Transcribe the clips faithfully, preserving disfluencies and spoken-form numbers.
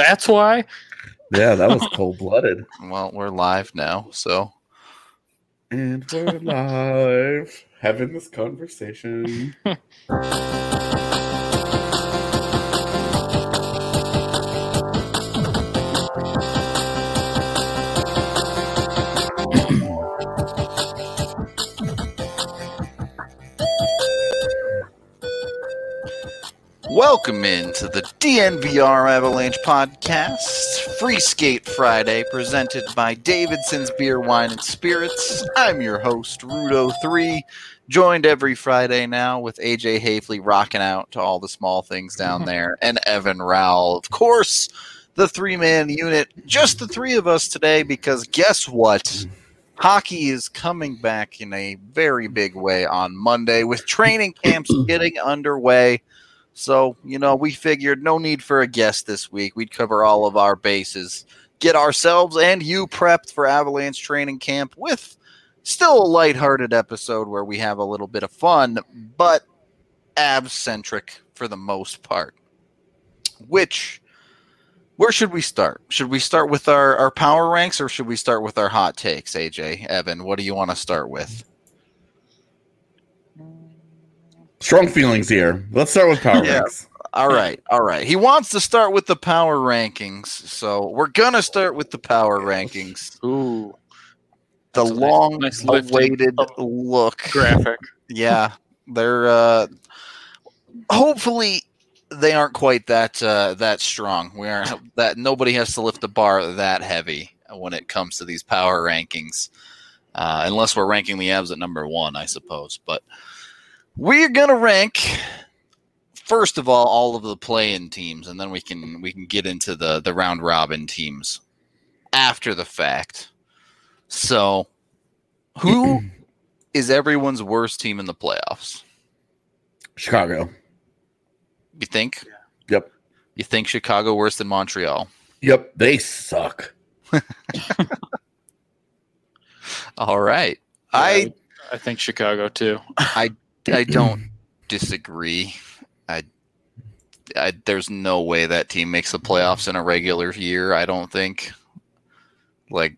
That's why. Yeah, that was cold-blooded. Well, we're live now, so. And we're live. Having this conversation. Welcome into the D N V R Avalanche Podcast, Free Skate Friday, presented by Davidson's Beer, Wine, and Spirits. I'm your host, Rudo three, joined every Friday now with A J Haefeli rocking out to all the small things down there, and Evan Rowell. Of course, the three-man unit, just the three of us today, because guess what? Hockey is coming back in a very big way on Monday, with training camps getting underway. So, you know, we figured no need for a guest this week. We'd cover all of our bases, get ourselves and you prepped for Avalanche training camp with still a lighthearted episode where we have a little bit of fun, but Avs-centric for the most part. Which, where should we start? Should we start with our, our power ranks or should we start with our hot takes, A J? Evan, what do you want to start with? Strong feelings here. Let's start with power yeah. ranks. All right. All right. He wants to start with the power rankings. So we're going to start with the power rankings. Ooh. The That's long, nice, nice awaited look. Graphic. Yeah. They're uh, hopefully they aren't quite that uh, that strong. We aren't that nobody has to lift the bar that heavy when it comes to these power rankings. Uh, unless we're ranking the Avs at number one, I suppose. But we're going to rank, first of all, all of the play-in teams, and then we can we can get into the, the round-robin teams after the fact. So, who is everyone's worst team in the playoffs? Chicago. You think? Yep. You think Chicago worse than Montreal? Yep, they suck. All right. Yeah, I I think Chicago, too. I I don't disagree. I, I, there's no way that team makes the playoffs in a regular year. I don't think. Like,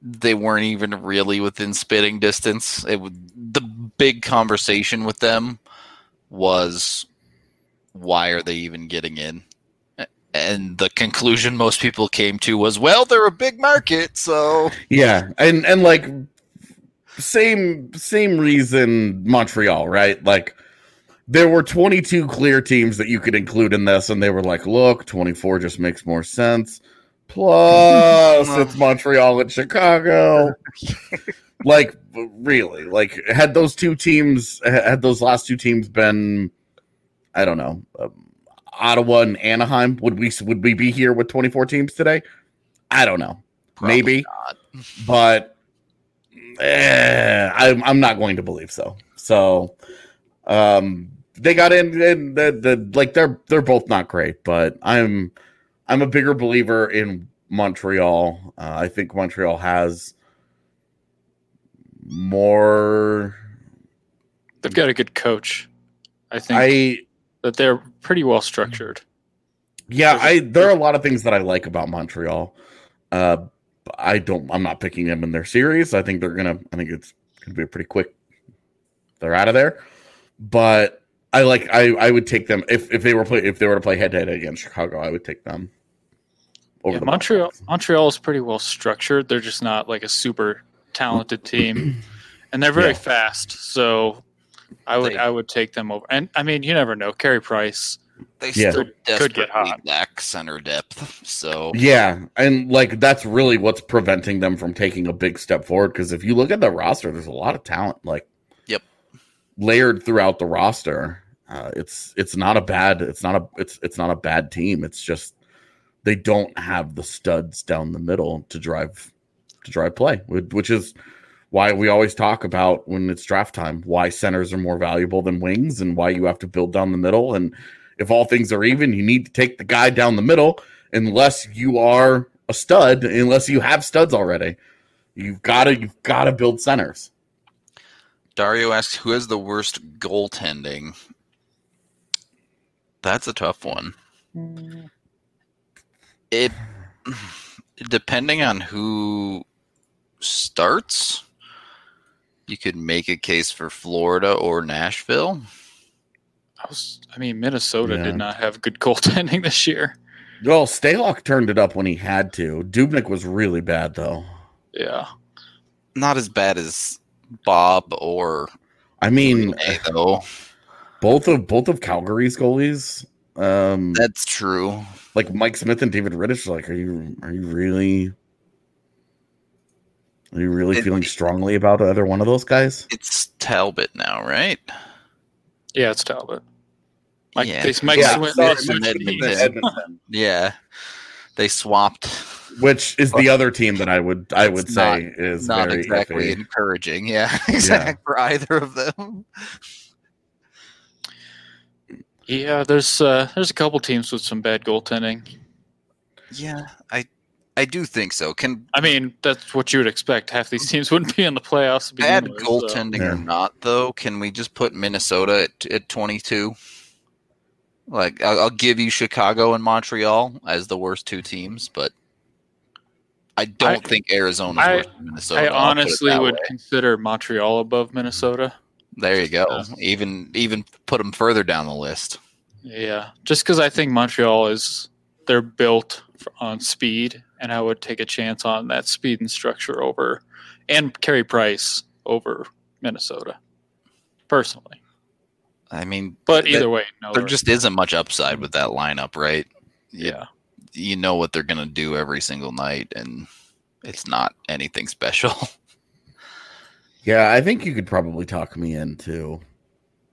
they weren't even really within spitting distance. It would, the big conversation with them was, why are they even getting in? And the conclusion most people came to was, well, they're a big market, so yeah, and and like. Same same reason Montreal, right? Like, there were twenty-two clear teams that you could include in this, and they were like, look, twenty-four just makes more sense. Plus, it's Montreal and Chicago. Like, really. Like, had those two teams, had those last two teams been, I don't know, um, Ottawa and Anaheim, would we, would we be here with twenty-four teams today? I don't know. Probably Maybe. Not. But Eh, I'm I'm not going to believe so. So, um, they got in, and the the like they're they're both not great, but I'm I'm a bigger believer in Montreal. Uh, I think Montreal has more. They've got a good coach. I think I, that they're pretty well structured. Yeah, There's I a, there are a lot of things that I like about Montreal. Uh, I don't. I'm not picking them in their series. I think they're gonna. I think it's gonna be a pretty quick. They're out of there, but I like. I, I would take them if, if they were play if they were to play head to head against Chicago. I would take them. Over yeah, the Montreal. Box. Montreal is pretty well structured. They're just not like a super talented team, and they're very yeah. fast. So I would they, I would take them over. And I mean, you never know. Carey Price. They yeah. still desperately lack center depth. So yeah, and like that's really what's preventing them from taking a big step forward. Because if you look at the roster, there's a lot of talent. Like, yep, layered throughout the roster. Uh, it's it's not a bad it's not a it's it's not a bad team. It's just they don't have the studs down the middle to drive to drive play, which is why we always talk about when it's draft time why centers are more valuable than wings and why you have to build down the middle. And if all things are even, you need to take the guy down the middle unless you are a stud, unless you have studs already. You've got to you've got to build centers. Dario asks, who has the worst goaltending? That's a tough one. It depending on who starts, you could make a case for Florida or Nashville. I was, I mean, Minnesota yeah. did not have good goaltending this year. Well, Stalock turned it up when he had to. Dubnyk was really bad, though. Yeah. Not as bad as Bob or... I mean, Rene, though. both of both of Calgary's goalies. Um, That's true. Like Mike Smith and David Rittich, like, are you are you really... Are you really it, feeling strongly about either one of those guys? It's Talbot now, right? Yeah, it's Talbot. Mike, yeah. They, Mike yeah. Smith, Sorry, Smith, Smith, Smith, Smith. Edmonton. Yeah, they swapped. Which is the other team that I would I would say not, is not very exactly iffy. encouraging. Yeah, exactly yeah. for either of them. Yeah, there's uh, there's a couple teams with some bad goaltending. Yeah, I. I do think so. Can I mean, that's what you would expect. Half these teams wouldn't be in the playoffs. To bad with, goaltending so. yeah. or not, though, can we just put Minnesota at, at twenty-two? Like, I'll, I'll give you Chicago and Montreal as the worst two teams, but I don't I, think Arizona's I, worse than Minnesota. I honestly would way. consider Montreal above Minnesota. There you go. Uh, even even put them further down the list. Yeah, just because I think Montreal is they're built on speed. And I would take a chance on that speed and structure over, and Carey Price over Minnesota, personally. I mean, but either that, way, no, there just isn't much upside with that lineup, right? Yeah, you, you know what they're gonna do every single night, and it's not anything special. Yeah, I think you could probably talk me into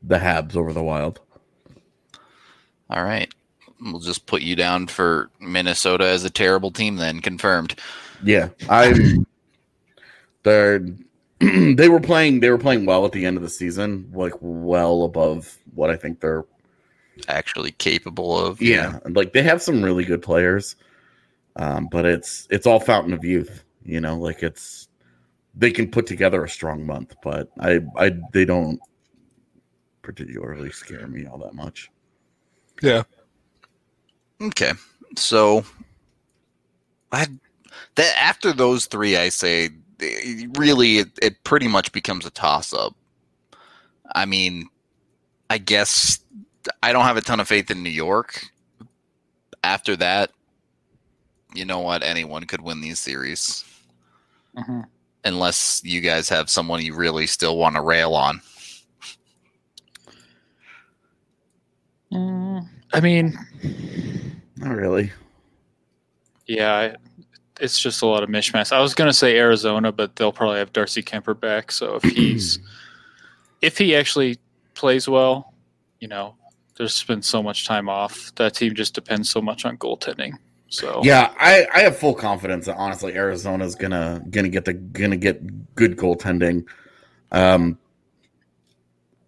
the Habs over the Wild. All right. We'll just put you down for Minnesota as a terrible team then, confirmed. Yeah. I'm they're they were playing they were playing well at the end of the season, like well above what I think they're actually capable of. Yeah. You know? Like they have some really good players. Um, but it's it's all fountain of youth, you know, like it's they can put together a strong month, but I, I they don't particularly scare me all that much. Yeah. Okay, so I that after those three, I say really it, it pretty much becomes a toss-up. I mean, I guess I don't have a ton of faith in New York. After that, you know what? Anyone could win these series, mm-hmm. unless you guys have someone you really still want to rail on. Mm, I mean. Not really. Yeah, it's just a lot of mishmash. I was going to say Arizona, but they'll probably have Darcy Kemper back. So if he's if he actually plays well, you know, there's been so much time off. That team just depends so much on goaltending. So yeah, I, I have full confidence that honestly Arizona's gonna gonna get the gonna get good goaltending. Um,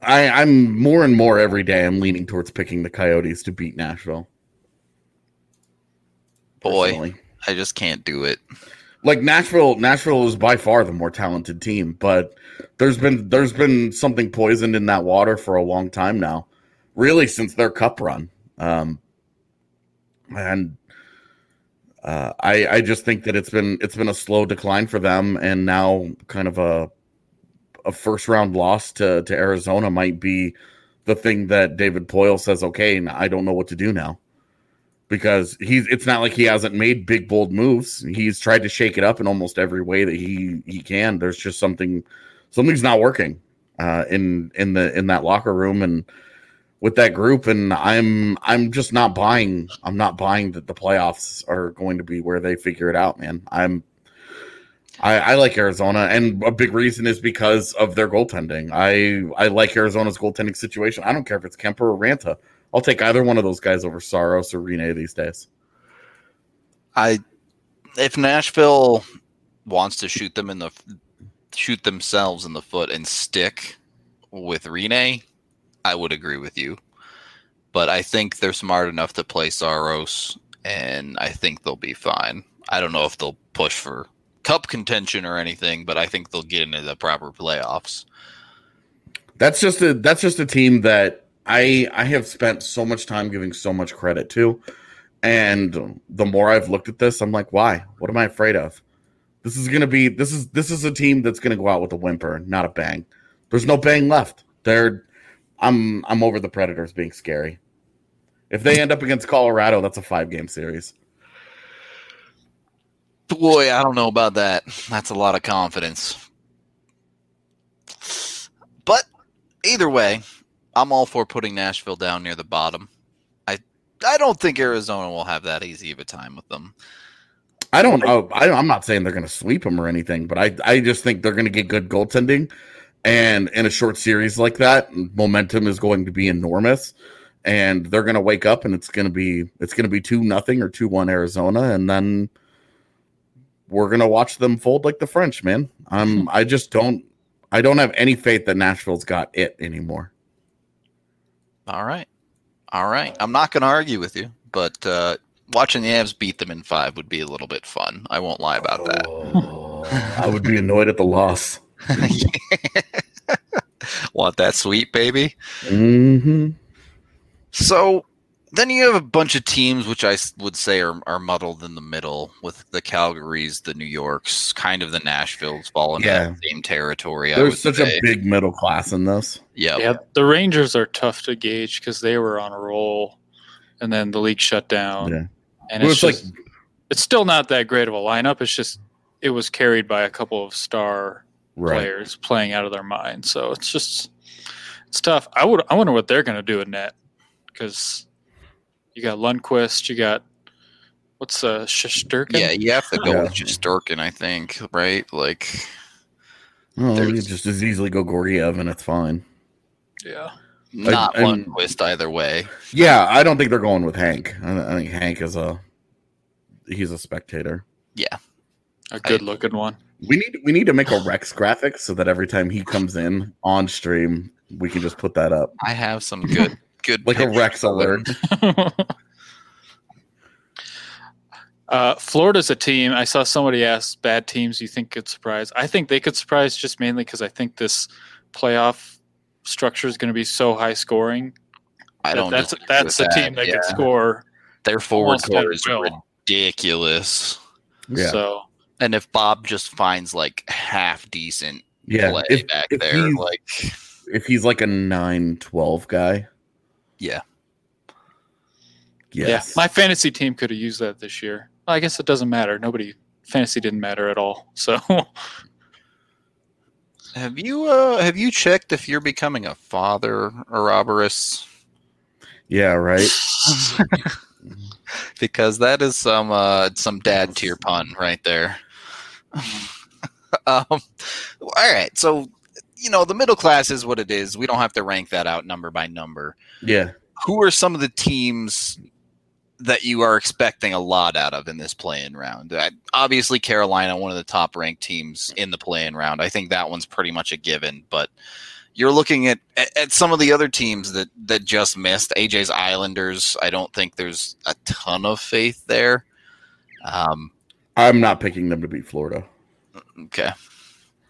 I I'm more and more every day I'm leaning towards picking the Coyotes to beat Nashville. Boy, personally. I just can't do it. Like Nashville, Nashville is by far the more talented team, but there's been there's been something poisoned in that water for a long time now, really since their cup run. Um, and uh, I I just think that it's been it's been a slow decline for them, and now kind of a a first round loss to to Arizona might be the thing that David Poile says, okay, I don't know what to do now. Because he's, it's not like he hasn't made big, bold moves. He's tried to shake it up in almost every way that he, he can. There's just something, something's not working uh, in in the in that locker room and with that group. And I'm I'm just not buying. I'm not buying that the playoffs are going to be where they figure it out, man. I'm I, I like Arizona, and a big reason is because of their goaltending. I I like Arizona's goaltending situation. I don't care if it's Kemper or Ranta. I'll take either one of those guys over Saros or Rene these days. I, if Nashville wants to shoot them in the shoot themselves in the foot and stick with Rene, I would agree with you. But I think they're smart enough to play Saros, and I think they'll be fine. I don't know if they'll push for cup contention or anything, but I think they'll get into the proper playoffs. That's just a that's just a team that. I, I have spent so much time giving so much credit to, And the more I've looked at this, I'm like, why? What am I afraid of? This is going to be this is this is a team that's going to go out with a whimper, not a bang. There's no bang left. They're I'm I'm over the Predators being scary. If they end up against Colorado, that's a five-game series. Boy, I don't know about that. That's a lot of confidence. But either way, I'm all for putting Nashville down near the bottom. I I don't think Arizona will have that easy of a time with them. I don't know. I, I'm not saying they're going to sweep them or anything, but I, I just think they're going to get good goaltending. And in a short series like that, momentum is going to be enormous. And they're going to wake up, and it's going to be it's going to be two nothing or two one Arizona, and then we're going to watch them fold like the French, man. Um, I just don't I don't have any faith that Nashville's got it anymore. All right, all right. I'm not going to argue with you, but uh, watching the Avs beat them in five would be a little bit fun. I won't lie about that. Oh, I would be annoyed at the loss. Yeah. Want that sweet baby? Mm-hmm. So then you have a bunch of teams, which I would say are, are muddled in the middle with the Calgarys, the New Yorks, kind of the Nashvilles falling into yeah. the same territory. There's such say. a big middle class in this. Yep. Yeah. The Rangers are tough to gauge because they were on a roll and then the league shut down. Yeah. And well, it's, it's just, like it's still not that great of a lineup. It's just it was carried by a couple of star right. players playing out of their mind. So it's just it's tough. I would I wonder what they're gonna do in net. Because you got Lundquist, you got what's uh, Shosturkin? Yeah, you have to go yeah. with Shosturkin, I think, right? Like, well, you just as easily go Gorgiev, and it's fine. Yeah, not I, Lundquist I'm, either way. Yeah, I don't think they're going with Hank. I, I think Hank is a he's a spectator. Yeah, a good I, looking one. We need we need to make a Rex graphic so that every time he comes in on stream, we can just put that up. I have some good. Good like a Rex alert. uh, Florida's a team. I saw somebody ask bad teams you think could surprise. I think they could surprise just mainly because I think this playoff structure is going to be so high scoring. I don't that, that's that's a that. team that yeah. could score. Their forward score is ridiculous. Yeah. So and if Bob just finds like half decent yeah, play if, back if there, he's, like if he's like a nine twelve guy. Yeah. Yes. Yeah. My fantasy team could have used that this year. Well, I guess it doesn't matter. Nobody fantasy didn't matter at all. So have you uh, have you checked if you're becoming a father, Ouroboros? Yeah, right. Because that is some uh, some dad tier pun right there. um, all right, so you know, the middle class is what it is. We don't have to rank that out number by number. Yeah. Who are some of the teams that you are expecting a lot out of in this play-in round? I, obviously, Carolina, one of the top-ranked teams in the play-in round. I think that one's pretty much a given. But you're looking at, at, at some of the other teams that, that just missed. A J's Islanders, I don't think there's a ton of faith there. Um, I'm not picking them to beat Florida. Okay.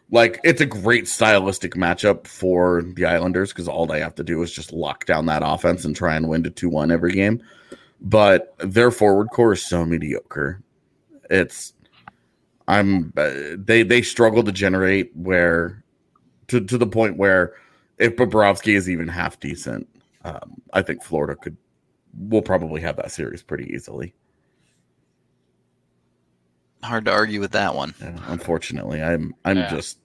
Like, it's a great stylistic matchup for the Islanders because all they have to do is just lock down that offense and try and win to two one every game. But their forward core is so mediocre. It's I'm they they struggle to generate where to, to the point where if Bobrovsky is even half decent, um, I think Florida could will probably have that series pretty easily. Hard to argue with that one. Yeah, unfortunately, I'm I'm yeah. just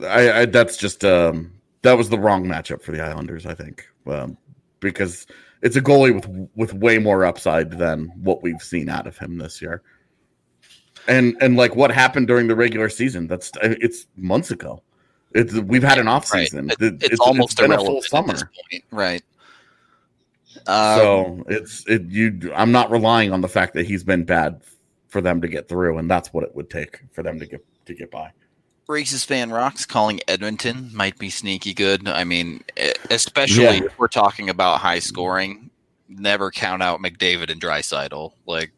I, I that's just um that was the wrong matchup for the Islanders, I think, um, because it's a goalie with with way more upside than what we've seen out of him this year. And and like what happened during the regular season, that's it's months ago. It's we've had an off season. Right. It, it's, it's almost it's been a full summer, right? Um, so it's it you. I'm not relying on the fact that he's been bad for them to get through, and that's what it would take for them to get to get by. Racist fan rocks calling Edmonton might be sneaky good. I mean, especially yeah. if we're talking about high scoring. Never count out McDavid and Draisaitl. Like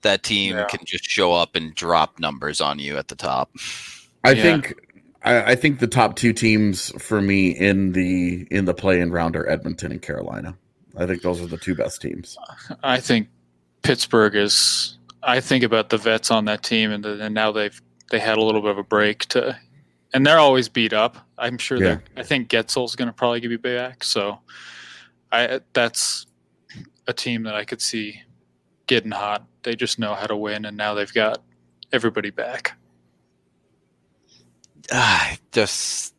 that team yeah. can just show up and drop numbers on you at the top. I yeah. think I, I think the top two teams for me in the in the play-in round are Edmonton and Carolina. I think those are the two best teams. I think Pittsburgh is – I think about the vets on that team, and, the, and now they've they had a little bit of a break to – and they're always beat up. I'm sure yeah. – I think Getzel's going to probably be back. So I that's a team that I could see getting hot. They just know how to win, and now they've got everybody back. Uh, just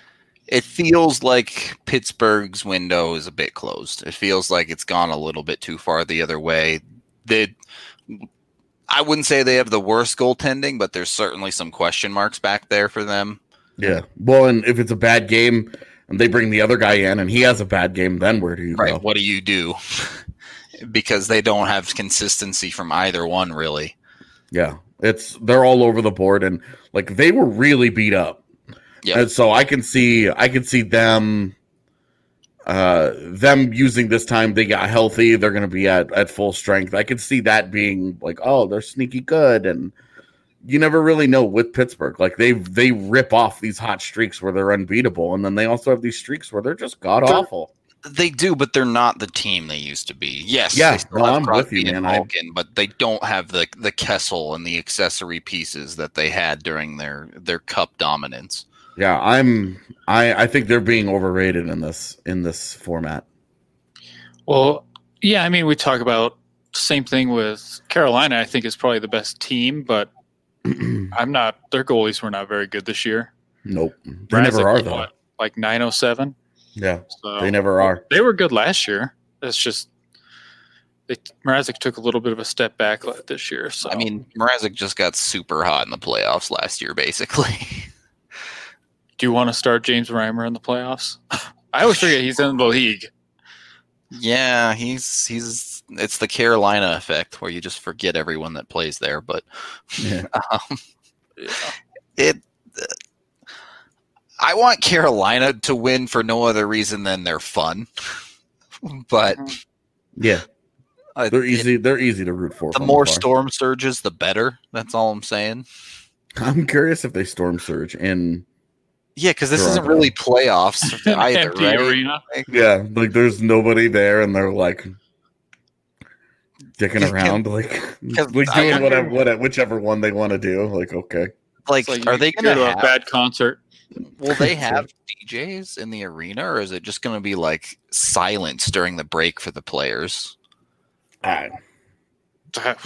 – It feels like Pittsburgh's window is a bit closed. It feels like it's gone a little bit too far the other way. They, I wouldn't say they have the worst goaltending, but there's certainly some question marks back there for them. Yeah. Well, and if it's a bad game and they bring the other guy in and he has a bad game, then where do you right, go? What do you do? Because they don't have consistency from either one, really. Yeah. It's they're all over the board, and like they were really beat up. Yep. And so I can see I can see them uh, them using this time. They got healthy. They're going to be at, at full strength. I can see that being like, oh, they're sneaky good. And you never really know with Pittsburgh. Like they they rip off these hot streaks where they're unbeatable. And then they also have these streaks where they're just god-awful. They do, but they're not the team they used to be. Yes, yeah, they still no, have I'm Crosby with you, man. Malkin, I... But they don't have the, the Kessel and the accessory pieces that they had during their, their cup dominance. Yeah, I'm. I, I think they're being overrated in this in this format. Well, yeah, I mean, we talk about same thing with Carolina. I think is probably the best team, but I'm not. Their goalies were not very good this year. Nope, they Razek never are though. What, like nine oh seven. Yeah, so they never are. They were good last year. It's just they, Mrazek took a little bit of a step back this year. So I mean, Mrazek just got super hot in the playoffs last year, basically. Do you want to start James Reimer in the playoffs? I always forget he's in the league. Yeah, he's he's. It's the Carolina effect where you just forget everyone that plays there. But yeah. um, yeah. it, uh, I want Carolina to win for no other reason than they're fun. But yeah, uh, they're easy. It, they're easy to root for. The more storm surges, the better. That's all I'm saying. I'm curious if they storm surge and. Yeah, because this Toronto. Isn't really playoffs either, empty right? Arena. Like, yeah, like there's nobody there, and they're like dicking around, like like doing whatever, whatever, whichever one they want to do. Like, okay, like, like are they going to have a bad concert? Will they have D Js in the arena, or is it just going to be like silence during the break for the players? Uh,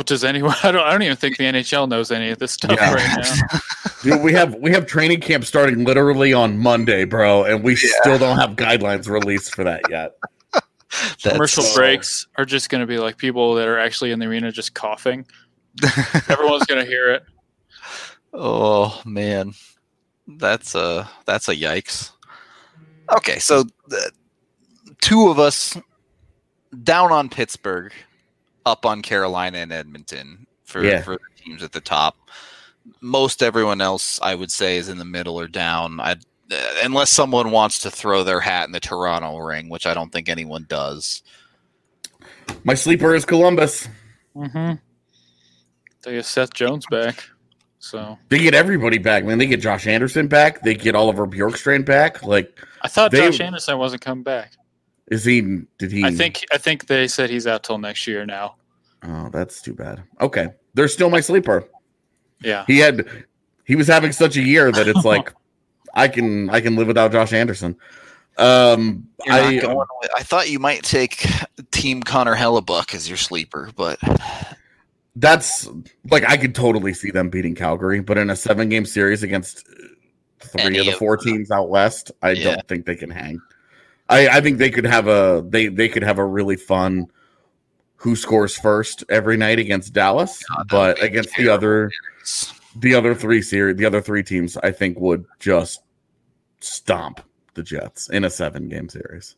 Does anyone? I don't. I don't even think the N H L knows any of this stuff yeah. right now. Dude, we have we have training camp starting literally on Monday, bro, and we yeah. still don't have guidelines released for that yet. Commercial so... breaks are just going to be like people that are actually in the arena just coughing. Everyone's going to hear it. Oh man, that's a that's a yikes. Okay, so the, two of us down on Pittsburgh. Up on Carolina and Edmonton for, yeah. for the teams at the top. Most everyone else, I would say, is in the middle or down. I'd, uh, unless someone wants to throw their hat in the Toronto ring, which I don't think anyone does. My sleeper is Columbus. Mm-hmm. They get Seth Jones back. So they get everybody back, man. They get Josh Anderson back. They get Oliver Bjorkstrand back. Like I thought they, Josh Anderson wasn't coming back. Is he? Did he? I think. I think they said he's out till next year now. Oh, that's too bad. Okay, they're still my sleeper. Yeah, he had. He was having such a year that it's like, I can. I can live without Josh Anderson. Um, I. Going with, I thought you might take Team Connor Hellebuck as your sleeper, but that's like I could totally see them beating Calgary, but in a seven-game series against three Any of the four of teams out west, I yeah. don't think they can hang. I, I think they could have a they, they could have a really fun who scores first every night against Dallas, oh, but against the other series. the other three series the other three teams I think would just stomp the Jets in a seven game series.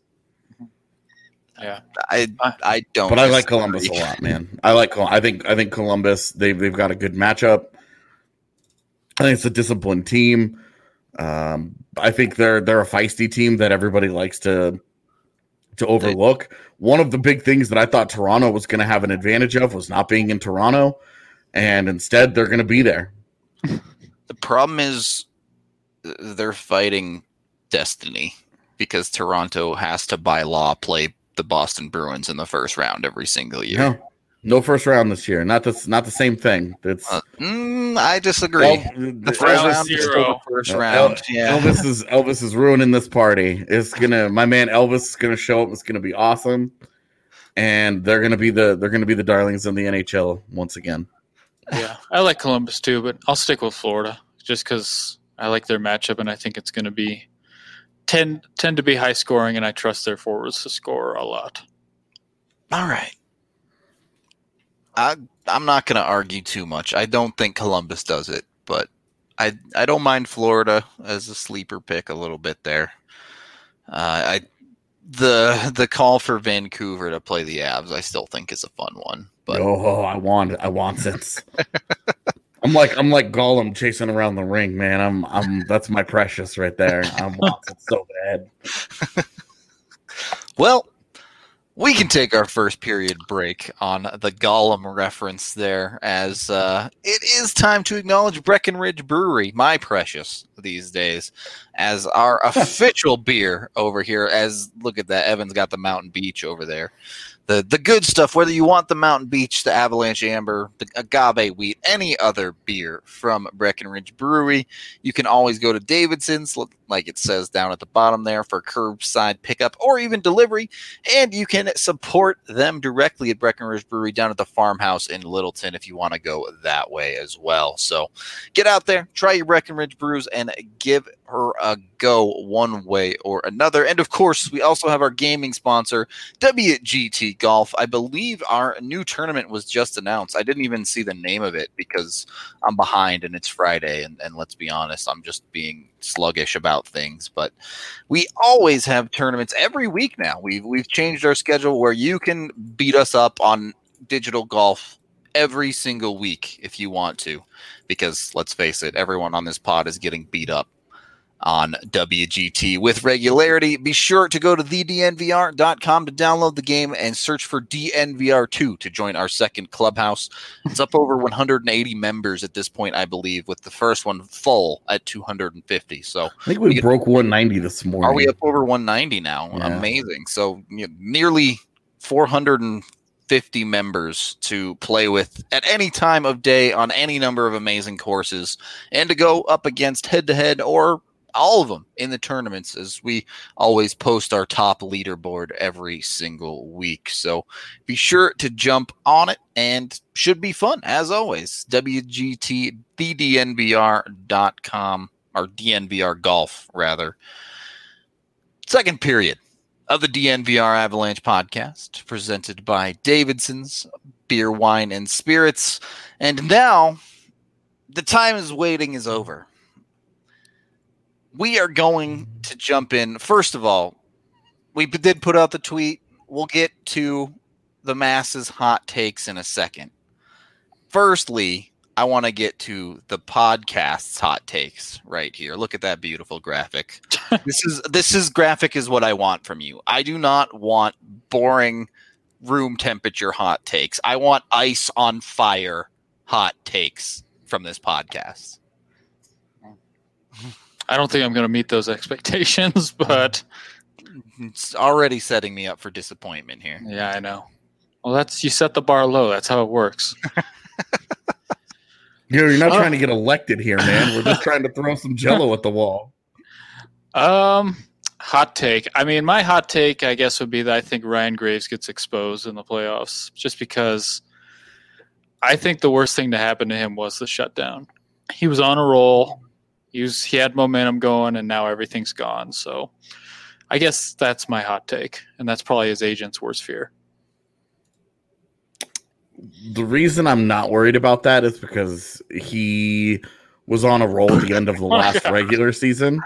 Yeah, I I don't. But I like Columbus a lot, man. I like I think I think Columbus they've they've got a good matchup. I think it's a disciplined team. Um, I think they're they're a feisty team that everybody likes to to overlook. One of the big things that I thought Toronto was going to have an advantage of was not being in Toronto, and instead they're going to be there. The problem is they're fighting destiny because Toronto has to by law play the Boston Bruins in the first round every single year. No, no first round this year. Not this, not the same thing. It's uh, mm, I disagree. Well, the first round, round is still the first round. El- yeah. Elvis is Elvis is ruining this party. It's gonna my man Elvis is gonna show up. It's gonna be awesome, and they're gonna be the they're gonna be the darlings in the N H L once again. Yeah, I like Columbus too, but I'll stick with Florida just because I like their matchup, and I think it's going to be tend tend to be high scoring, and I trust their forwards to score a lot. All right, I I'm not going to argue too much. I don't think Columbus does it, but I I don't mind Florida as a sleeper pick a little bit there. Uh, I the the call for Vancouver to play the Avs I still think is a fun one. But. Oh, I want it. I want it. I'm like I'm like Gollum chasing around the ring, man. I'm I'm that's my precious right there. I want it so bad. Well, we can take our first period break on the Gollum reference there, as uh, it is time to acknowledge Breckenridge Brewery, my precious these days, as our official beer over here. As look at that, Evan's got the Mountain Beach over there. The the good stuff, whether you want the Mountain Beach, the Avalanche Amber, the Agave Wheat, any other beer from Breckenridge Brewery, you can always go to Davidson's, like it says down at the bottom there, for curbside pickup or even delivery. And you can support them directly at Breckenridge Brewery down at the farmhouse in Littleton if you want to go that way as well. So get out there, try your Breckenridge brews, and give her a go one way or another. And of course, we also have our gaming sponsor, W G T Golf. I believe our new tournament was just announced. I didn't even see the name of it because I'm behind and it's Friday. And, and let's be honest, I'm just being sluggish about things, but we always have tournaments every week now. We've, we've changed our schedule where you can beat us up on digital golf every single week if you want to, because let's face it, everyone on this pod is getting beat up on W G T with regularity. Be sure to go to the D N V R dot com to download the game and search for D N V R two to join our second clubhouse. It's up over one hundred eighty members at this point, I believe, with the first one full at two hundred fifty. So I think we, we broke one ninety this morning. Are we up over one ninety now? Yeah. Amazing. So you know, nearly four hundred fifty members to play with at any time of day on any number of amazing courses, and to go up against head-to-head or all of them in the tournaments, as we always post our top leaderboard every single week. So be sure to jump on it, and should be fun as always. W G T, the D N V R dot com, or D N V R Golf rather. Second period of the D N V R Avalanche podcast, presented by Davidson's Beer, Wine, and Spirits. And now the time is waiting is over. We are going to jump in. First of all, we did put out the tweet. We'll get to the masses' hot takes in a second. Firstly, I want to get to the podcast's hot takes right here. Look at that beautiful graphic. This is this is graphic is what I want from you. I do not want boring room temperature hot takes. I want ice on fire hot takes from this podcast. I don't think I'm going to meet those expectations, but it's already setting me up for disappointment here. Yeah, I know. Well, that's you set the bar low. That's how it works. You're not oh. trying to get elected here, man. We're just trying to throw some jello at the wall. Um, hot take. I mean, my hot take, I guess, would be that I think Ryan Graves gets exposed in the playoffs, just because I think the worst thing to happen to him was the shutdown. He was on a roll. He, was, he had momentum going, and now everything's gone. So I guess that's my hot take, and that's probably his agent's worst fear. The reason I'm not worried about that is because he was on a roll at the end of the last regular season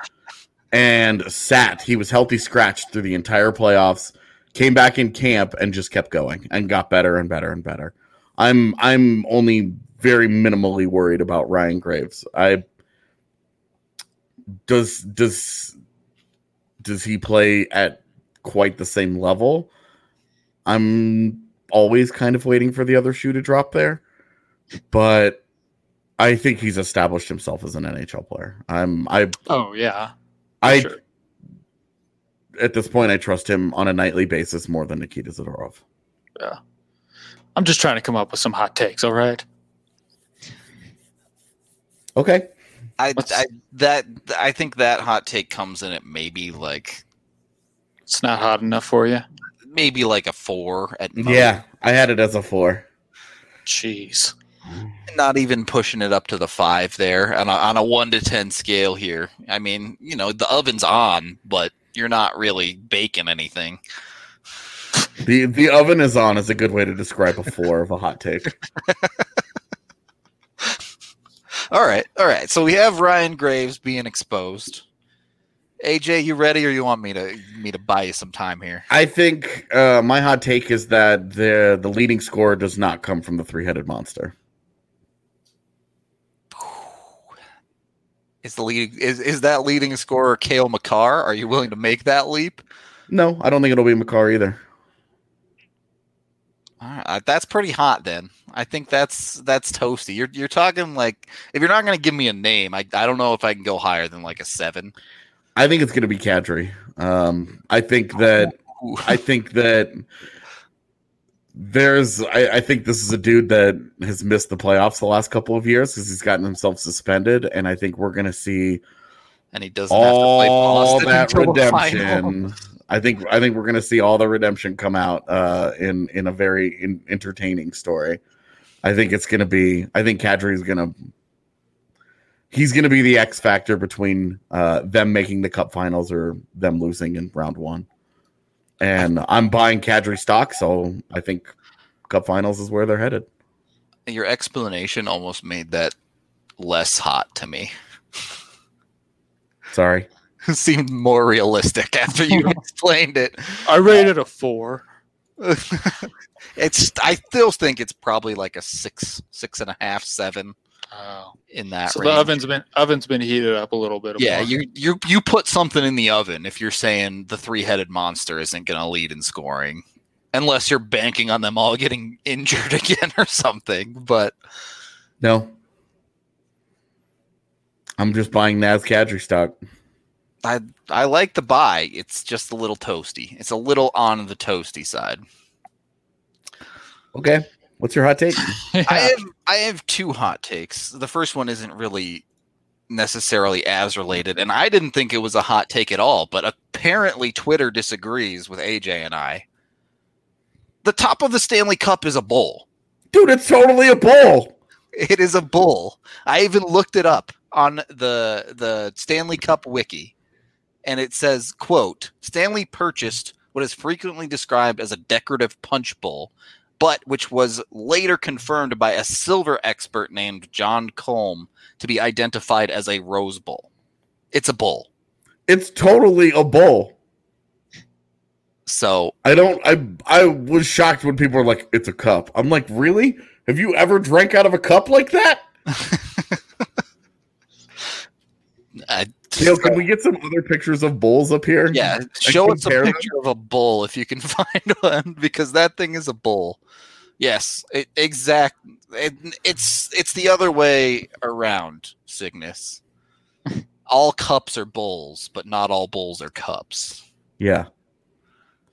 and sat. He was healthy scratched through the entire playoffs, came back in camp, and just kept going and got better and better and better. I'm I'm only very minimally worried about Ryan Graves. I Does does does he play at quite the same level? I'm always kind of waiting for the other shoe to drop there, but I think he's established himself as an N H L player. I'm I oh yeah, I sure. at this point, I trust him on a nightly basis more than Nikita Zadorov. Yeah. I'm just trying to come up with some hot takes, all right? Okay. I, I that I think that hot take comes in at maybe like... It's not hot enough for you? Maybe like a four at most. Yeah, I had it as a four. Jeez. Not even pushing it up to the five there on a, on a one to ten scale here. I mean, you know, the oven's on, but you're not really baking anything. The the oven is on is a good way to describe a four of a hot take. All right. All right. So we have Ryan Graves being exposed. A J, you ready, or you want me to me to buy you some time here? I think uh, my hot take is that the the leading scorer does not come from the three-headed monster. Is the leading is, is that leading scorer Kale Makar? Are you willing to make that leap? No, I don't think it'll be Makar either. All right, that's pretty hot. Then I think that's that's toasty. You're you're talking like if you're not going to give me a name, I I don't know if I can go higher than like a seven. I think it's going to be Kadri. Um, I think that I think that there's. I, I think this is a dude that has missed the playoffs the last couple of years because he's gotten himself suspended, and I think we're going to see. And he doesn't all have to play that redemption. I think I think we're going to see all the redemption come out uh, in in a very in, entertaining story. I think it's going to be. I think Kadri is going to. He's going to be the X factor between uh, them making the cup finals or them losing in round one. And I'm buying Kadri stock, so I think cup finals is where they're headed. Your explanation almost made that less hot to me. Sorry. It seemed more realistic after you explained it. I rated a four. It's. I still think it's probably like a six, six and a half, seven. Oh, in that so range. The oven's been oven's been heated up a little bit. Yeah, more. you you you put something in the oven if you're saying the three-headed monster isn't going to lead in scoring, unless you're banking on them all getting injured again or something. But no, I'm just buying Naz Kadri stock. I I like the buy. It's just a little toasty. It's a little on the toasty side. Okay. What's your hot take? Yeah. I have I have two hot takes. The first one isn't really necessarily as related, and I didn't think it was a hot take at all, but apparently Twitter disagrees with A J and I. The top of the Stanley Cup is a bowl. Dude, it's totally a bowl. It is a bowl. I even looked it up on the the Stanley Cup wiki, and it says, quote, Stanley purchased what is frequently described as a decorative punch bowl, but which was later confirmed by a silver expert named John Colm to be identified as a Rose Bowl. It's a bowl. It's totally a bowl. So I don't. I I was shocked when people were like, "It's a cup." I'm like, "Really? Have you ever drank out of a cup like that?" I just, Dale, can we get some other pictures of bowls up here? Yeah, show us a picture them? of a bowl if you can find one, because that thing is a bowl. Yes, it, exact. It, it's it's the other way around, Cygnus. All cups are bowls, but not all bowls are cups. Yeah.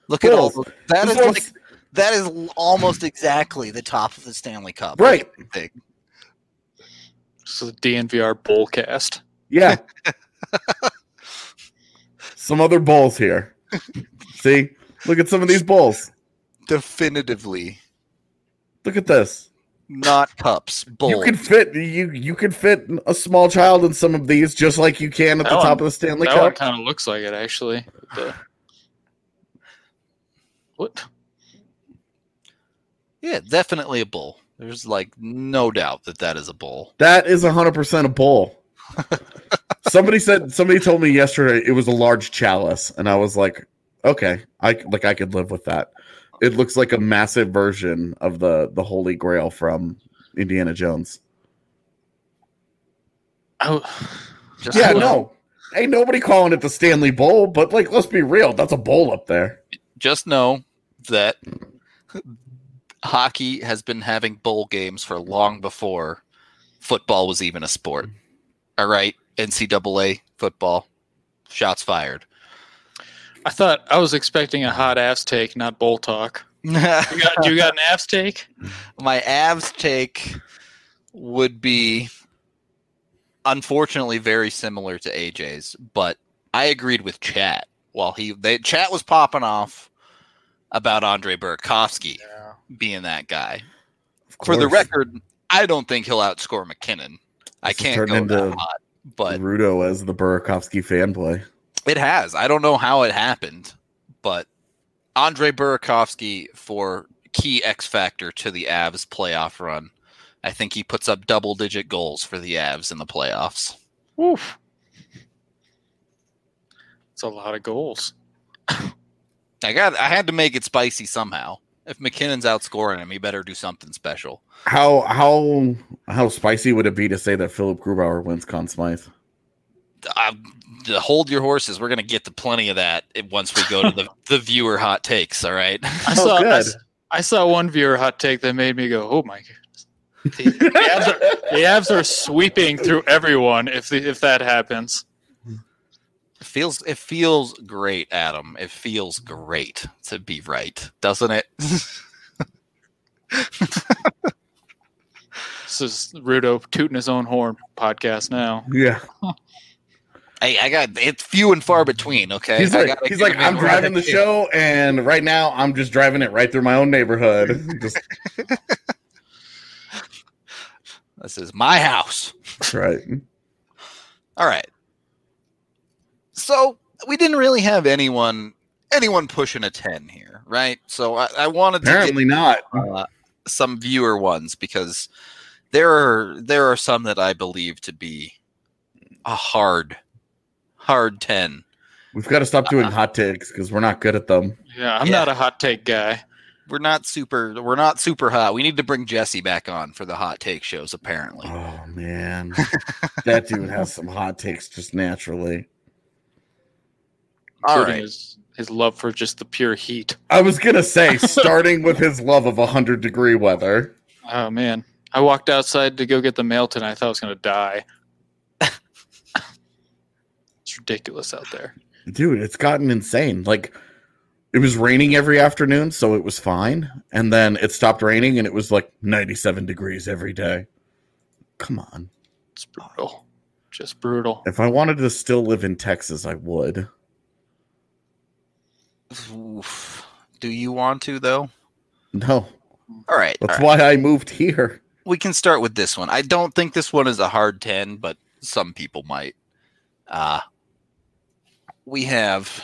Look bowls. at all the, that this is like, that is almost exactly the top of the Stanley Cup. Right. Like, so the D N V R bowl cast. Yeah. Some other bowls here. See? Look at some of these bowls. Definitively. Look at this. Not cups, bowls. You could fit you you could fit a small child in some of these just like you can at that the one, top of the Stanley that Cup. One kind of looks like it actually. The... What? Yeah, definitely a bowl. There's like no doubt that that is a bowl. That is one hundred percent a bowl. somebody said somebody told me yesterday it was a large chalice, and I was like, okay, I like I could live with that. It looks like a massive version of the the Holy Grail from Indiana Jones. Oh, just yeah, no, ain't nobody calling it the Stanley Bowl, but like, let's be real, that's a bowl up there. Just know that hockey has been having bowl games for long before football was even a sport. All right, N C double A football, shots fired. I thought I was expecting a hot abs take, not bull talk. You got, do you got an abs take? My abs take would be, unfortunately, very similar to A J's, but I agreed with Chat. While he, they, Chat was popping off about Andre Burakovsky yeah. being that guy. For the record, I don't think he'll outscore McKinnon. This I can't go that hot, but Rudo as the Burakovsky fan play. It has. I don't know how it happened, but Andre Burakovsky for key X factor to the Avs playoff run. I think he puts up double-digit goals for the Avs in the playoffs. Oof. That's a lot of goals. I got. I had to make it spicy somehow. If McKinnon's outscoring him, he better do something special. How how how spicy would it be to say that Philip Grubauer wins Conn Smythe? Uh, hold your horses. We're going to get to plenty of that once we go to the, the viewer hot takes, all right? I saw, oh, good. I, I saw one viewer hot take that made me go, oh, my goodness. The, the, abs are, the abs are sweeping through everyone if the, if that happens. It feels it feels great, Adam. It feels great to be right, doesn't it? This is Rudo tooting his own horn podcast now. Yeah. Hey, I got it's few and far between. Okay, he's like, I he's like I'm driving the show, and right now I'm just driving it right through my own neighborhood. Just... This is my house. That's right. All right. So we didn't really have anyone anyone pushing a ten here, right? So I, I wanted apparently to get, not uh, some viewer ones because there are there are some that I believe to be a hard hard ten. We've got to stop doing uh, hot takes because we're not good at them. Yeah, I'm yeah. not a hot take guy. We're not super. We're not super hot. We need to bring Jesse back on for the hot take shows. Apparently. Oh man, that dude has some hot takes just naturally. All right. His, his love for just the pure heat. I was going to say, starting with his love of one hundred degree weather. Oh, man. I walked outside to go get the mail tonight. I thought I was going to die. It's ridiculous out there. Dude, it's gotten insane. Like, it was raining every afternoon, so it was fine. And then it stopped raining, and it was like ninety-seven degrees every day. Come on. It's brutal. Just brutal. If I wanted to still live in Texas, I would. Oof. Do you want to, though? No. All right. That's all right. Why I moved here. We can start with this one. I don't think this one is a hard ten, but some people might. Uh, we have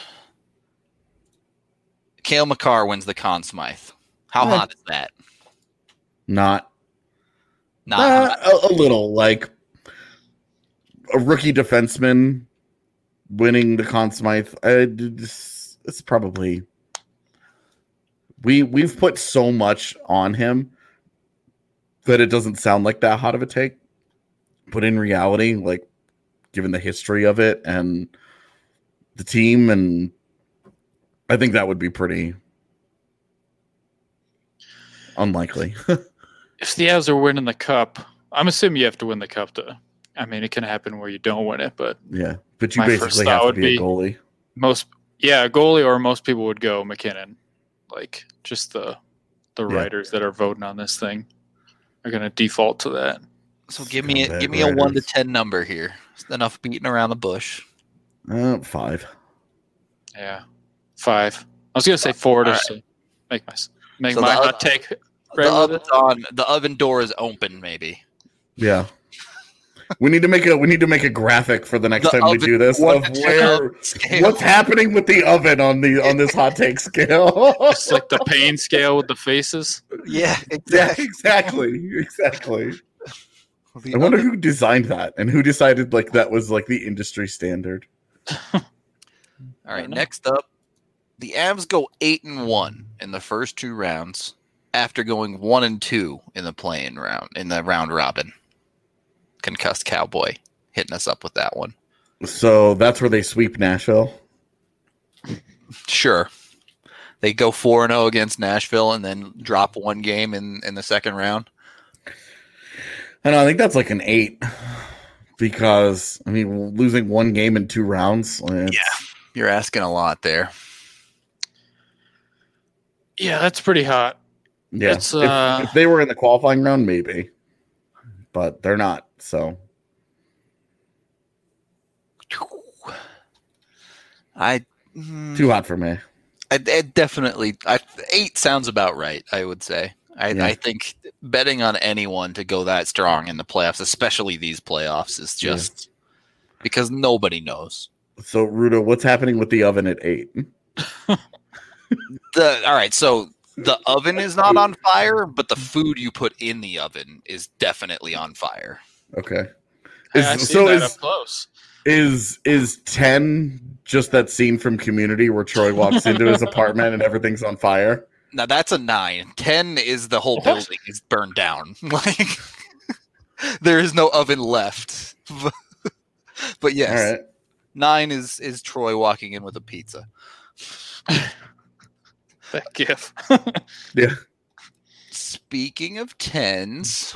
Kale Makar wins the Conn Smythe. How what? hot is that? Not. Not uh, hot. A, a little. Like a rookie defenseman winning the Conn Smythe. I just... It's probably we we've put so much on him that it doesn't sound like that hot of a take, but in reality, like given the history of it and the team, and I think that would be pretty unlikely. If the Avs are winning the cup, I'm assuming you have to win the cup. To, I mean, it can happen where you don't win it, but yeah, but you basically have to be, be a goalie. Most. Yeah, goalie or most people would go McKinnon. Like, just the the yeah. writers that are voting on this thing are going to default to that. So give me a, give me writers. a one to ten number here. It's enough beating around the bush. Uh, five. Yeah, five. I was going to say four to right. so make my make so my hot uh, take. Right the, oven's on, the oven door is open, maybe. Yeah. We need to make a we need to make a graphic for the next the time oven, we do this of where scale. What's happening with the oven on the on this hot take scale. It's like the pain scale with the faces. Yeah, exactly, yeah, exactly, exactly. The I oven. wonder who designed that and who decided like that was like the industry standard. All right, next up, the Avs go eight and one in the first two rounds after going one and two in the play-in round in the round robin. Concussed Cowboy hitting us up with that one. So that's where they sweep Nashville? Sure. They go four and oh against Nashville and then drop one game in, in the second round? I know. I think that's like an eight because, I mean, losing one game in two rounds. Yeah, you're asking a lot there. Yeah, that's pretty hot. Yeah, it's, if, uh, if they were in the qualifying round, maybe, but they're not. So, I mm, too hot for me. I, I definitely I, eight sounds about right. I would say. I, yeah. I think betting on anyone to go that strong in the playoffs, especially these playoffs, is just yeah. because nobody knows. So, Rudo, what's happening with the oven at eight? the all right, so. The oven is not on fire, but the food you put in the oven is definitely on fire. Okay. Is, I, I see so that is, up close. Is is ten just that scene from Community where Troy walks into his apartment and everything's on fire? No, that's a nine. ten is the whole building is burned down. Like there is no oven left. But yes, all right. nine is, is Troy walking in with a pizza. That gif. Yeah. Speaking of tens,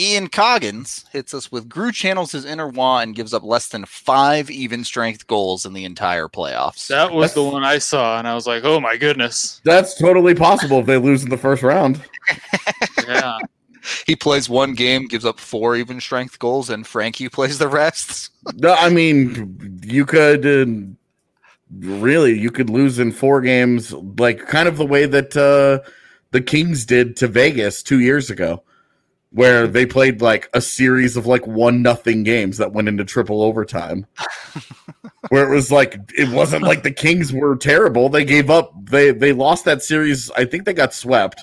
Ian Coggins hits us with Grew channels his inner wah and gives up less than five even strength goals in the entire playoffs. That was that's, the one I saw, and I was like, oh my goodness. That's totally possible if they lose in the first round. Yeah. He plays one game, gives up four even strength goals, and Frankie plays the rest. No, I mean, you could. Uh, Really, you could lose in four games, like kind of the way that uh, the Kings did to Vegas two years ago, where they played like a series of like one nothing games that went into triple overtime, where it was like it wasn't like the Kings were terrible. They gave up. They they lost that series. I think they got swept,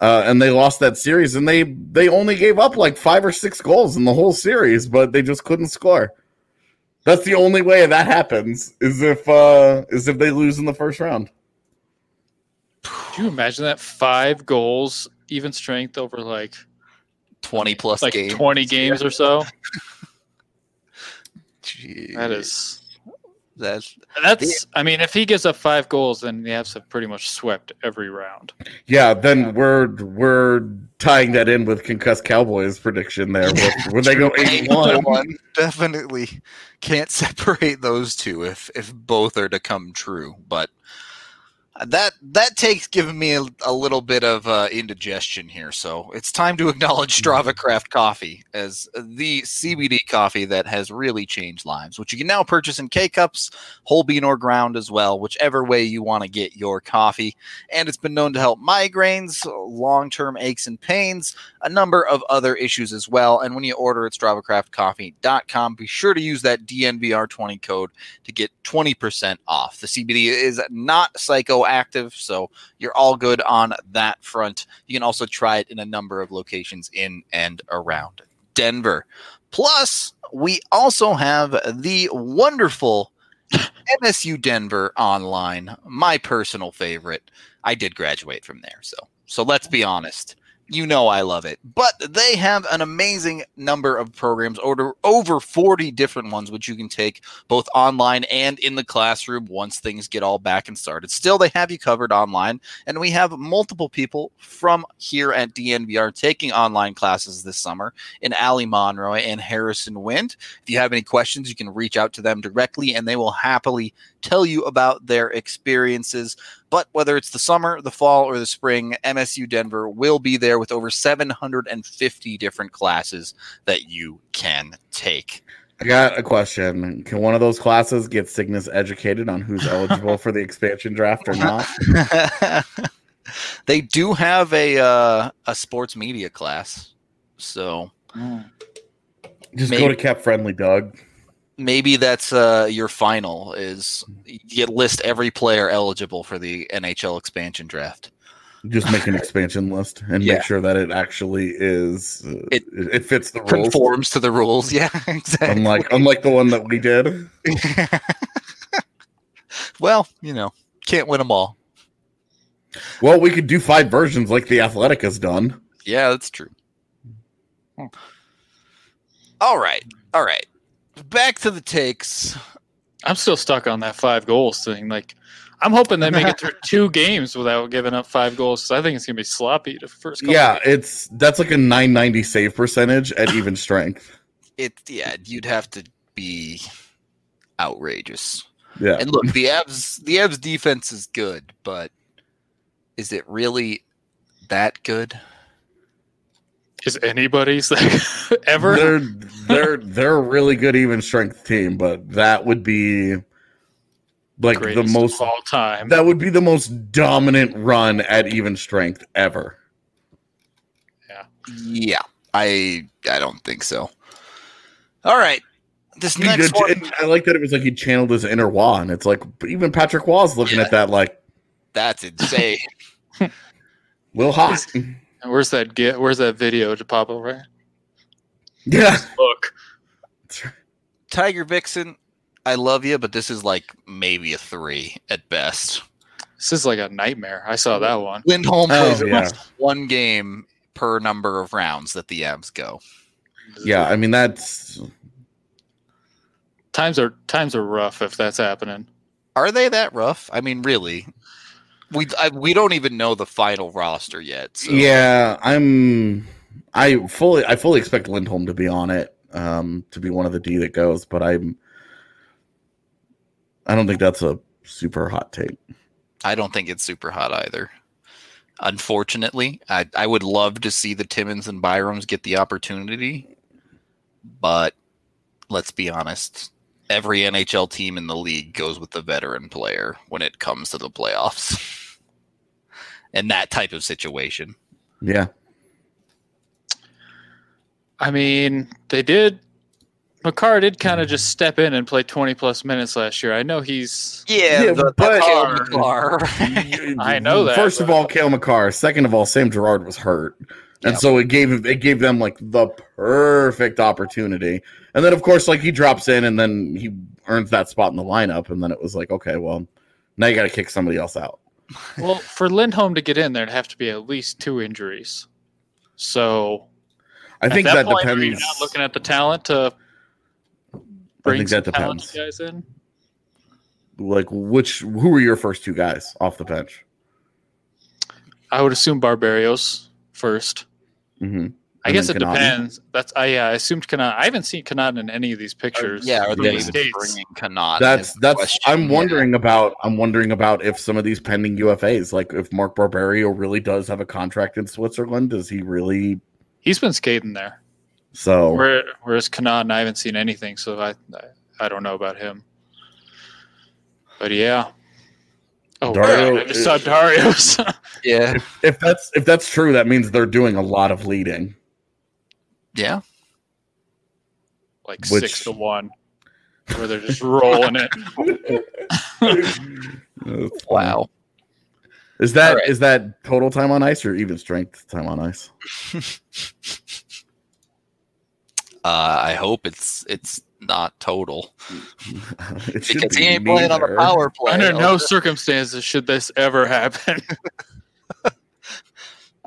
uh, and they lost that series, and they they only gave up like five or six goals in the whole series, but they just couldn't score. That's the only way that happens is if uh, is if they lose in the first round. Do you imagine that? Five goals, even strength over like twenty plus like games. twenty games yeah. or so. Jeez. That is that's that's I mean, if he gives up five goals, then the Avs have pretty much swept every round. Yeah, then we're we're tying that in with Concussed Cowboys prediction there. Where, where they go eight one. Definitely can't separate those two if if both are to come true. But that that takes giving me a, a little bit of uh, indigestion here. So it's time to acknowledge Strava Craft Coffee as the C B D coffee that has really changed lives, which you can now purchase in K-Cups, whole bean or ground as well, whichever way you want to get your coffee. And it's been known to help migraines, long-term aches and pains, a number of other issues as well. And when you order at strava craft coffee dot com, be sure to use that D N V R twenty code to get twenty percent off. The C B D is not psychoactive, so you're all good on that front. You can also try it in a number of locations in and around Denver. Plus, we also have the wonderful M S U Denver online, my personal favorite. I did graduate from there, so so let's be honest. You know I love it, but they have an amazing number of programs, over over forty different ones, which you can take both online and in the classroom once things get all back and started. Still, they have you covered online, and we have multiple people from here at D N V R taking online classes this summer in Allie Monroy and Harrison Wind. If you have any questions, you can reach out to them directly, and they will happily tell you about their experiences. But whether it's the summer, the fall, or the spring, M S U Denver will be there with over seven hundred fifty different classes that you can take. I got a question. Can one of those classes get Cygnus educated on who's eligible for the expansion draft or not? They do have a uh, a sports media class. So just maybe, go to Cap Friendly, Doug. Maybe that's uh, your final is you list every player eligible for the N H L expansion draft. Just make an expansion list and yeah. make sure that it actually is uh, it, it fits the conforms rules. Conforms to the rules, yeah, exactly. Unlike unlike the one that we did. Well, you know, can't win them all. Well, we could do five versions like The Athletic has done. Yeah, that's true. Hmm. All right, all right. Back to the takes. I'm still stuck on that five goals thing, like. I'm hoping they make it through two games without giving up five goals. So I think it's going to be sloppy the first couple. Yeah, games. it's that's like a nine ninety save percentage at even strength. It yeah, you'd have to be outrageous. Yeah. And look, the Avs the Avs defense is good, but is it really that good? Is anybody's like, ever? They're they're they're a really good even strength team, but that would be like Greatest the most of all time. That would be the most dominant run at even strength ever. Yeah, yeah. I I don't think so. All right, this he next did, one. It, I like that it was like he channeled his inner Wah, and it's like even Patrick Wah's looking yeah. at that like that's insane. Will Hawk. Where's that get? Where's that video to pop over? Right? Yeah. Look, Tiger Vixen, I love you, but this is like maybe a three at best. This is like a nightmare. I saw that one. Lindholm plays oh, yeah. one game per number of rounds that the Avs go. Yeah, I mean that's times are times are rough if that's happening. Are they that rough? I mean, really. We I, we don't even know the final roster yet. So. Yeah, I'm. I fully I fully expect Lindholm to be on it, um, to be one of the D that goes. But I'm. I don't think that's a super hot take. I don't think it's super hot either. Unfortunately, I I would love to see the Timmins and Byroms get the opportunity, but let's be honest. Every N H L team in the league goes with the veteran player when it comes to the playoffs and that type of situation. Yeah. I mean, they did. Makar did kind of just step in and play twenty plus minutes last year. I know he's. Yeah, yeah the, but Kale Makar. I know that. First but. of all, Kale Makar. Second of all, Sam Girard was hurt. And yep. so it gave it gave them like the perfect opportunity. And then of course, like he drops in and then he earns that spot in the lineup. And then it was like, okay, well, now you got to kick somebody else out. Well, for Lindholm to get in, there'd have to be at least two injuries. So I think that, that point, depends. Are you not looking at the talent to bring some talented guys in? Like which? Who were your first two guys off the bench? I would assume Barberrios first. Mm-hmm. I and guess it Kanani? depends. That's I, uh, I assumed Kanat. I haven't seen Kanat in any of these pictures. Or, yeah, are they even bringing Kanat? That's that's. Question. I'm wondering yeah. about. I'm wondering about if some of these pending U F As, like if Mark Barberio really does have a contract in Switzerland, does he really? He's been skating there. So Where, whereas Kanat, and I haven't seen anything, so I, I I don't know about him. But yeah. Oh, Dario, I just saw Dario's. yeah. If, if that's if that's true, that means they're doing a lot of leading. Yeah. Like Which, six to one, where they're just rolling it. Wow. Is that right. is that total time on ice or even strength time on ice? uh, I hope it's it's not total. It because he ain't playing on a power play. Under no circumstances should this ever happen. All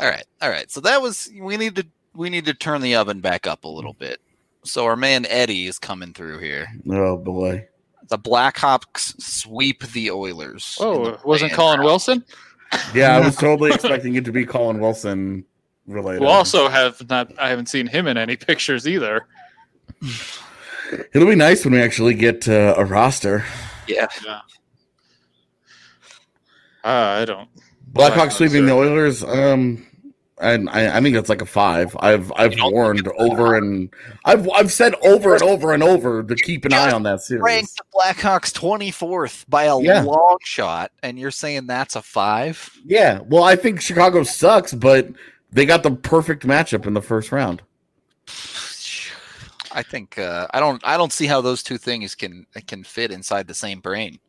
right. All right. So that was we need to We need to turn the oven back up a little bit. So our man Eddie is coming through here. Oh, boy. The Blackhawks sweep the Oilers. Oh, it wasn't Colin Wilson? Yeah, I was totally expecting it to be Colin Wilson related. We'll also have not, I haven't seen him in any pictures either. It'll be nice when we actually get uh, a roster. Yeah. yeah. Uh, I don't. Blackhawks sweeping the Oilers. Um, And I, I think it's like a five. I've I've warned over and I've I've said over and over and over to keep an eye on that series. Ranked the Blackhawks twenty-fourth by a yeah. long shot, and you're saying that's a five? Yeah. Well, I think Chicago sucks, but they got the perfect matchup in the first round. I think uh, I don't I don't see how those two things can can fit inside the same brain.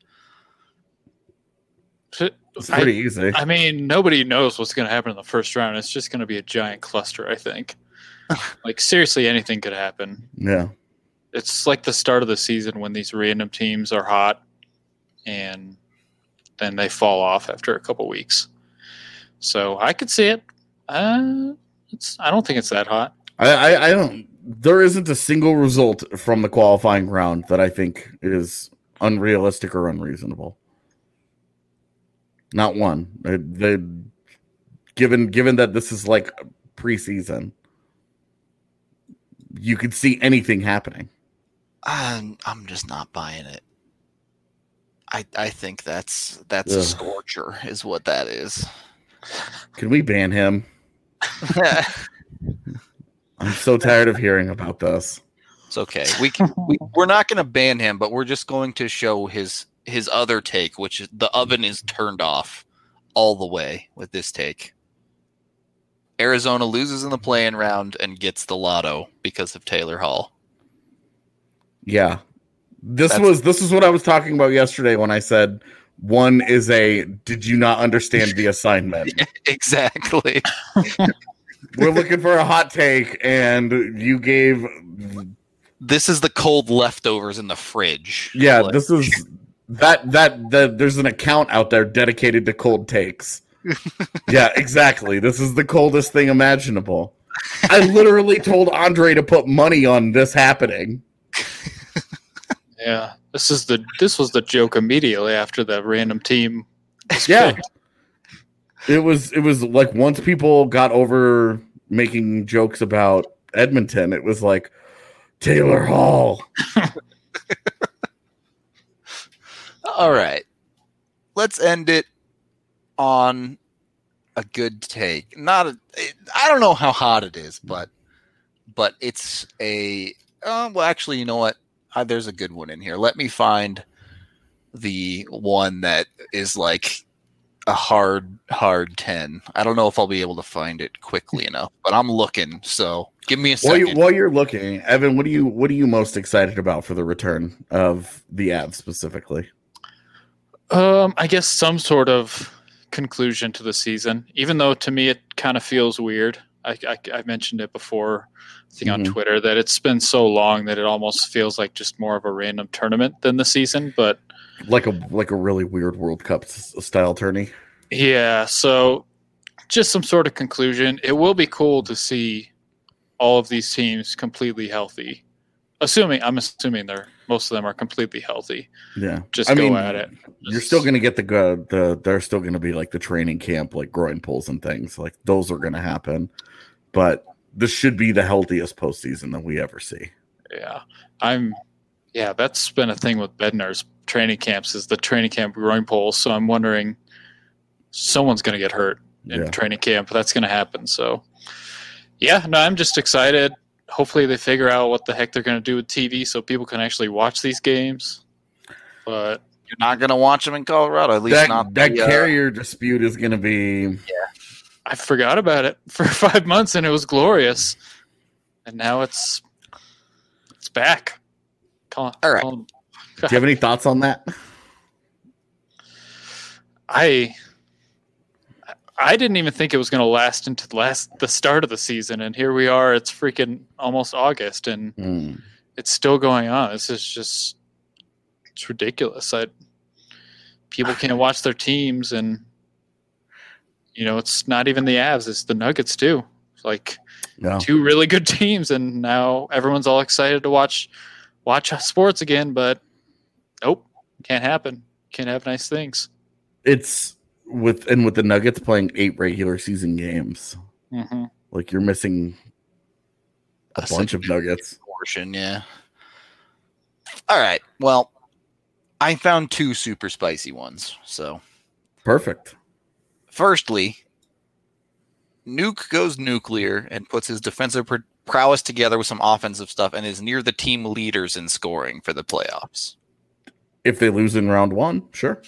It's pretty I, easy. I mean, nobody knows what's going to happen in the first round. It's just going to be a giant cluster, I think. Like, seriously, anything could happen. Yeah. It's like the start of the season when these random teams are hot and then they fall off after a couple weeks. So I could see it. Uh, it's, I don't think it's that hot. I, I, I don't. There isn't a single result from the qualifying round that I think is unrealistic or unreasonable. Not one. They, they, given given that this is like preseason, you could see anything happening. I'm, I'm just not buying it. I I think that's that's Ugh. a scorcher, is what that is. Can we ban him? I'm so tired of hearing about this. It's okay. We, can, we we're not going to ban him, but we're just going to show his his other take, which is the oven is turned off all the way with this take. Arizona loses in the play-in round and gets the lotto because of Taylor Hall. Yeah. This That's, was this is what I was talking about yesterday when I said one is a did you not understand the assignment? Exactly. We're looking for a hot take, and you gave... This is the cold leftovers in the fridge. Yeah, like, this is... that that the, there's an account out there dedicated to cold takes. Yeah, exactly. This is the coldest thing imaginable. I literally told Andre to put money on this happening. Yeah, this is the this was the joke immediately after the random team. Yeah. Picked. It was it was like once people got over making jokes about Edmonton, it was like Taylor Hall. All right. Let's end it on a good take. Not a, it, I don't know how hot it is, but but it's a uh, well actually, you know what? Uh, there's a good one in here. Let me find the one that is like a hard, hard ten. I don't know if I'll be able to find it quickly enough, but I'm looking. So give me a second. While, you, while you're looking, Evan, what do you what are you most excited about for the return of the Avs specifically? Um, I guess some sort of conclusion to the season, even though to me it kind of feels weird. I, I, I mentioned it before, I think mm-hmm. on Twitter, that it's been so long that it almost feels like just more of a random tournament than the season, but like a like a really weird World Cup style tourney. Yeah, so just some sort of conclusion. It will be cool to see all of these teams completely healthy. Assuming I'm assuming they're most of them are completely healthy. Yeah, just I go mean, at it. Just, you're still going to get the uh, the there's still going to be like the training camp, like groin pulls and things like those are going to happen. But this should be the healthiest postseason that we ever see. Yeah, I'm. Yeah, that's been a thing with Bednar's training camps is the training camp groin pull. So I'm wondering, someone's going to get hurt in yeah. training camp. That's going to happen. So, yeah, no, I'm just excited. Hopefully they figure out what the heck they're going to do with T V so people can actually watch these games. But you're not going to watch them in Colorado. At least that, not that the, uh, carrier dispute is going to be. Yeah, I forgot about it for five months and it was glorious, and now it's it's back. All right. Do you have any thoughts on that? I I didn't even think it was going to last into the last the start of the season, and here we are. It's freaking almost August, and mm. it's still going on. This is just it's ridiculous. I people can't watch their teams, and you know it's not even the Avs; it's the Nuggets too. It's like no. two really good teams, and now everyone's all excited to watch. Watch sports again, but nope, can't happen. Can't have nice things. It's with and with the Nuggets playing eight regular season games, mm-hmm. like you're missing a, a bunch of Nuggets. Portion, yeah. All right. Well, I found two super spicy ones. So perfect. Firstly, Nuke goes nuclear and puts his defensive pr- prowess together with some offensive stuff and is near the team leaders in scoring for the playoffs. If they lose in round one, sure.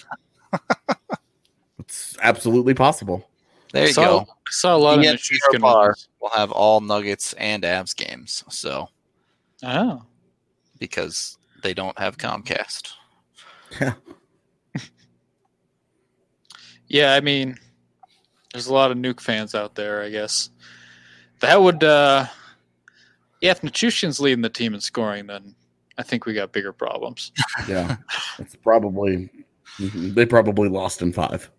It's absolutely possible. There you I saw, go. I saw a lot he of Nachushkin bar. We'll have all Nuggets and Avs games. So, oh, because they don't have Comcast. Yeah. Yeah, I mean, there's a lot of Nuke fans out there, I guess. That would, uh, yeah, if Nachushkin's leading the team in scoring, then I think we got bigger problems. Yeah, it's probably, they probably lost in five.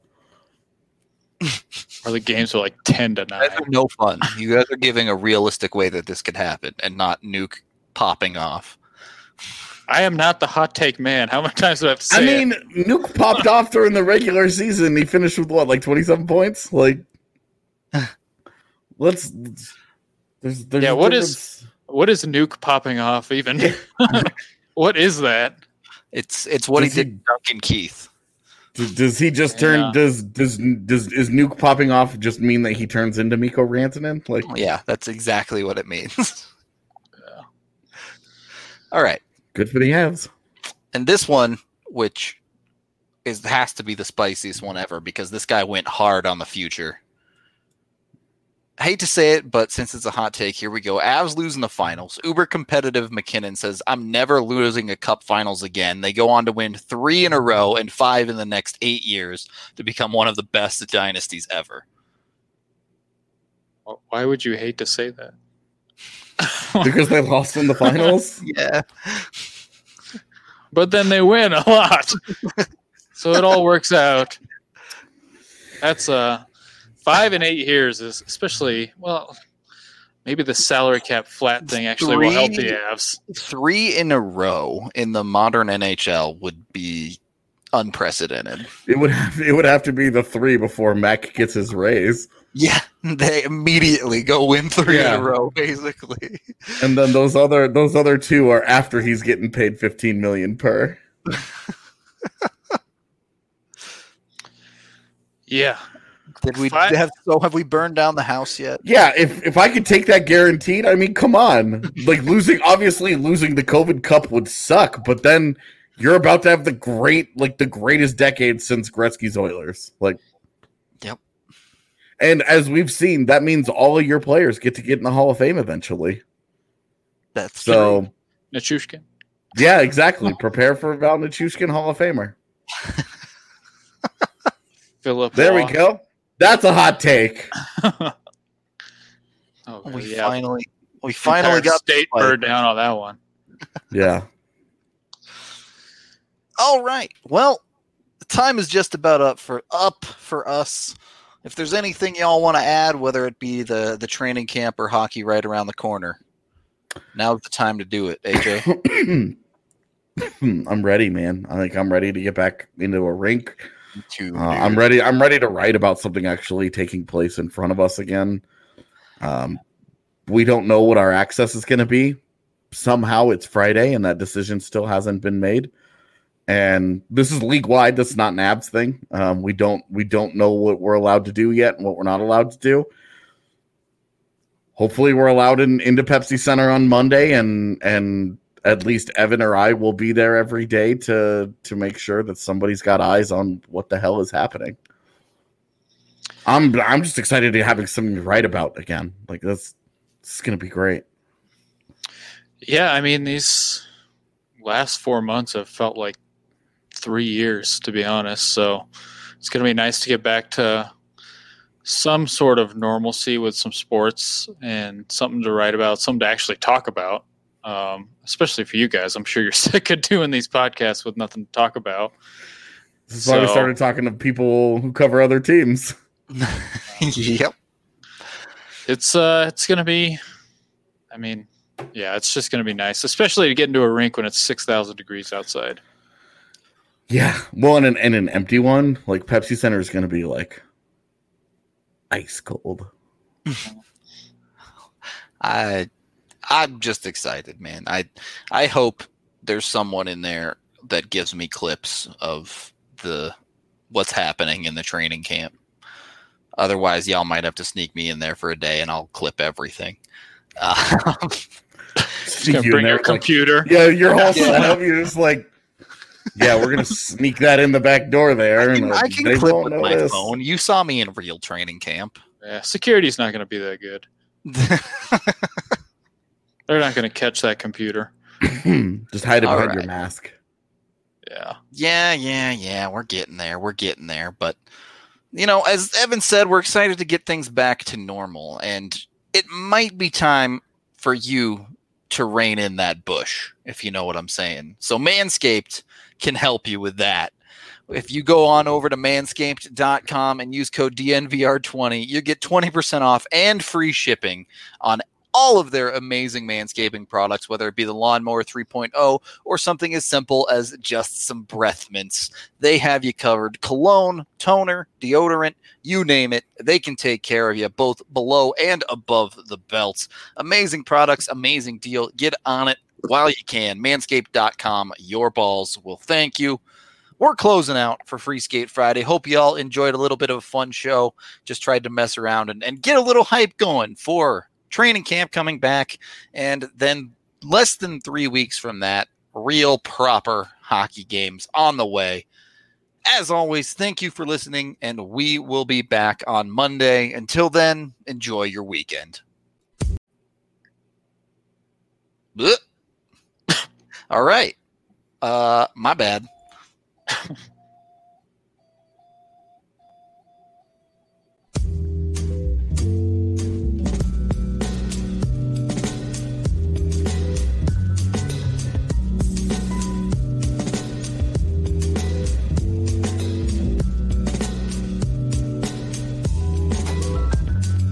Or the games were like ten to nine. That's no fun. You guys are giving a realistic way that this could happen and not Nuke popping off. I am not the hot take man. How many times do I have to say I mean, it? Nuke popped off during the regular season. He finished with what, like twenty-seven points? Like, let's. There's, there's yeah, what is what is Nuke popping off even? What is that? It's it's what Does he did he, Duncan Keith. Does he just turn? Yeah. Does does does is Nuke popping off just mean that he turns into Mikko Rantanen? Like, yeah, that's exactly what it means. Yeah. All right. Good for the Avs. And this one, which is has to be the spiciest one ever, because this guy went hard on the future. I hate to say it, but since it's a hot take, here we go. Avs losing the finals. Uber competitive McKinnon says, I'm never losing a cup finals again. They go on to win three in a row and five in the next eight years to become one of the best dynasties ever. Why would you hate to say that? Because they lost in the finals? Yeah. But then they win a lot. So it all works out. That's a... Uh... Five and eight years is especially, well, maybe the salary cap flat thing actually three, will help the Avs. Three in a row in the modern N H L would be unprecedented. It would have, it would have to be the three before Mac gets his raise. Yeah, they immediately go win three yeah. in a row, basically. And then those other those other two are after he's getting paid fifteen million dollars per. Yeah. Did we have so have we burned down the house yet? Yeah, if if I could take that guaranteed, I mean, come on. Like losing obviously losing the COVID Cup would suck, but then you're about to have the great like the greatest decade since Gretzky's Oilers. Like Yep. And as we've seen, that means all of your players get to get in the Hall of Fame eventually. That's so true. Nachushkin. Yeah, exactly. Prepare for Val Nachushkin Hall of Famer. Philip There Law. We go. That's a hot take. oh, we yeah. finally, we finally Entire got state bird down on that one. Yeah. All right. Well, the time is just about up for up for us. If there's anything y'all want to add, whether it be the the training camp or hockey right around the corner, now's the time to do it. A J, I'm ready, man. I think I'm ready to get back into a rink. Too, uh, I'm ready. I'm ready to write about something actually taking place in front of us again. Um, we don't know what our access is going to be. Somehow it's Friday, and that decision still hasn't been made. And this is league wide. That's not an abs thing. Um, we don't. We don't know what we're allowed to do yet and what we're not allowed to do. Hopefully, we're allowed in, into Pepsi Center on Monday, and and. At least Evan or I will be there every day to to make sure that somebody's got eyes on what the hell is happening. I'm I'm just excited to having something to write about again. Like that's it's going to be great. Yeah, I mean these last four months have felt like three years to be honest. So it's going to be nice to get back to some sort of normalcy with some sports and something to write about, something to actually talk about. Um, especially for you guys. I'm sure you're sick of doing these podcasts with nothing to talk about. This is so, why we started talking to people who cover other teams. Yep. It's uh, it's going to be, I mean, yeah, it's just going to be nice, especially to get into a rink when it's six thousand degrees outside. Yeah. Well, and an, and an empty one, like Pepsi Center is going to be like ice cold. I... I'm just excited, man. I I hope there's someone in there that gives me clips of the what's happening in the training camp. Otherwise, y'all might have to sneak me in there for a day, and I'll clip everything. Uh, you can bring your like, computer. Yeah, you're all set up. You're just like, yeah, we're gonna sneak that in the back door there. I can, and I can clip with my this. phone. You saw me in real training camp. Yeah, security's not gonna be that good. They're not going to catch that computer. Just hide it behind right. your mask. Yeah. Yeah, yeah, yeah. We're getting there. We're getting there. But, you know, as Evan said, we're excited to get things back to normal. And it might be time for you to rein in that bush, if you know what I'm saying. So Manscaped can help you with that. If you go on over to manscaped dot com and use code D N V R twenty, you get twenty percent off and free shipping on all of their amazing manscaping products, whether it be the Lawnmower three point oh or something as simple as just some breath mints. They have you covered. Cologne, toner, deodorant, you name it. They can take care of you both below and above the belts. Amazing products, amazing deal. Get on it while you can. manscaped dot com. Your balls will thank you. we're closing out for Free Skate Friday. Hope you all enjoyed a little bit of a fun show. Just tried to mess around and, and get a little hype going for training camp coming back. And then less than three weeks from that, real proper hockey games on the way. As always, thank you for listening, and we will be back on Monday. Until then, enjoy your weekend. All right. Uh, my bad.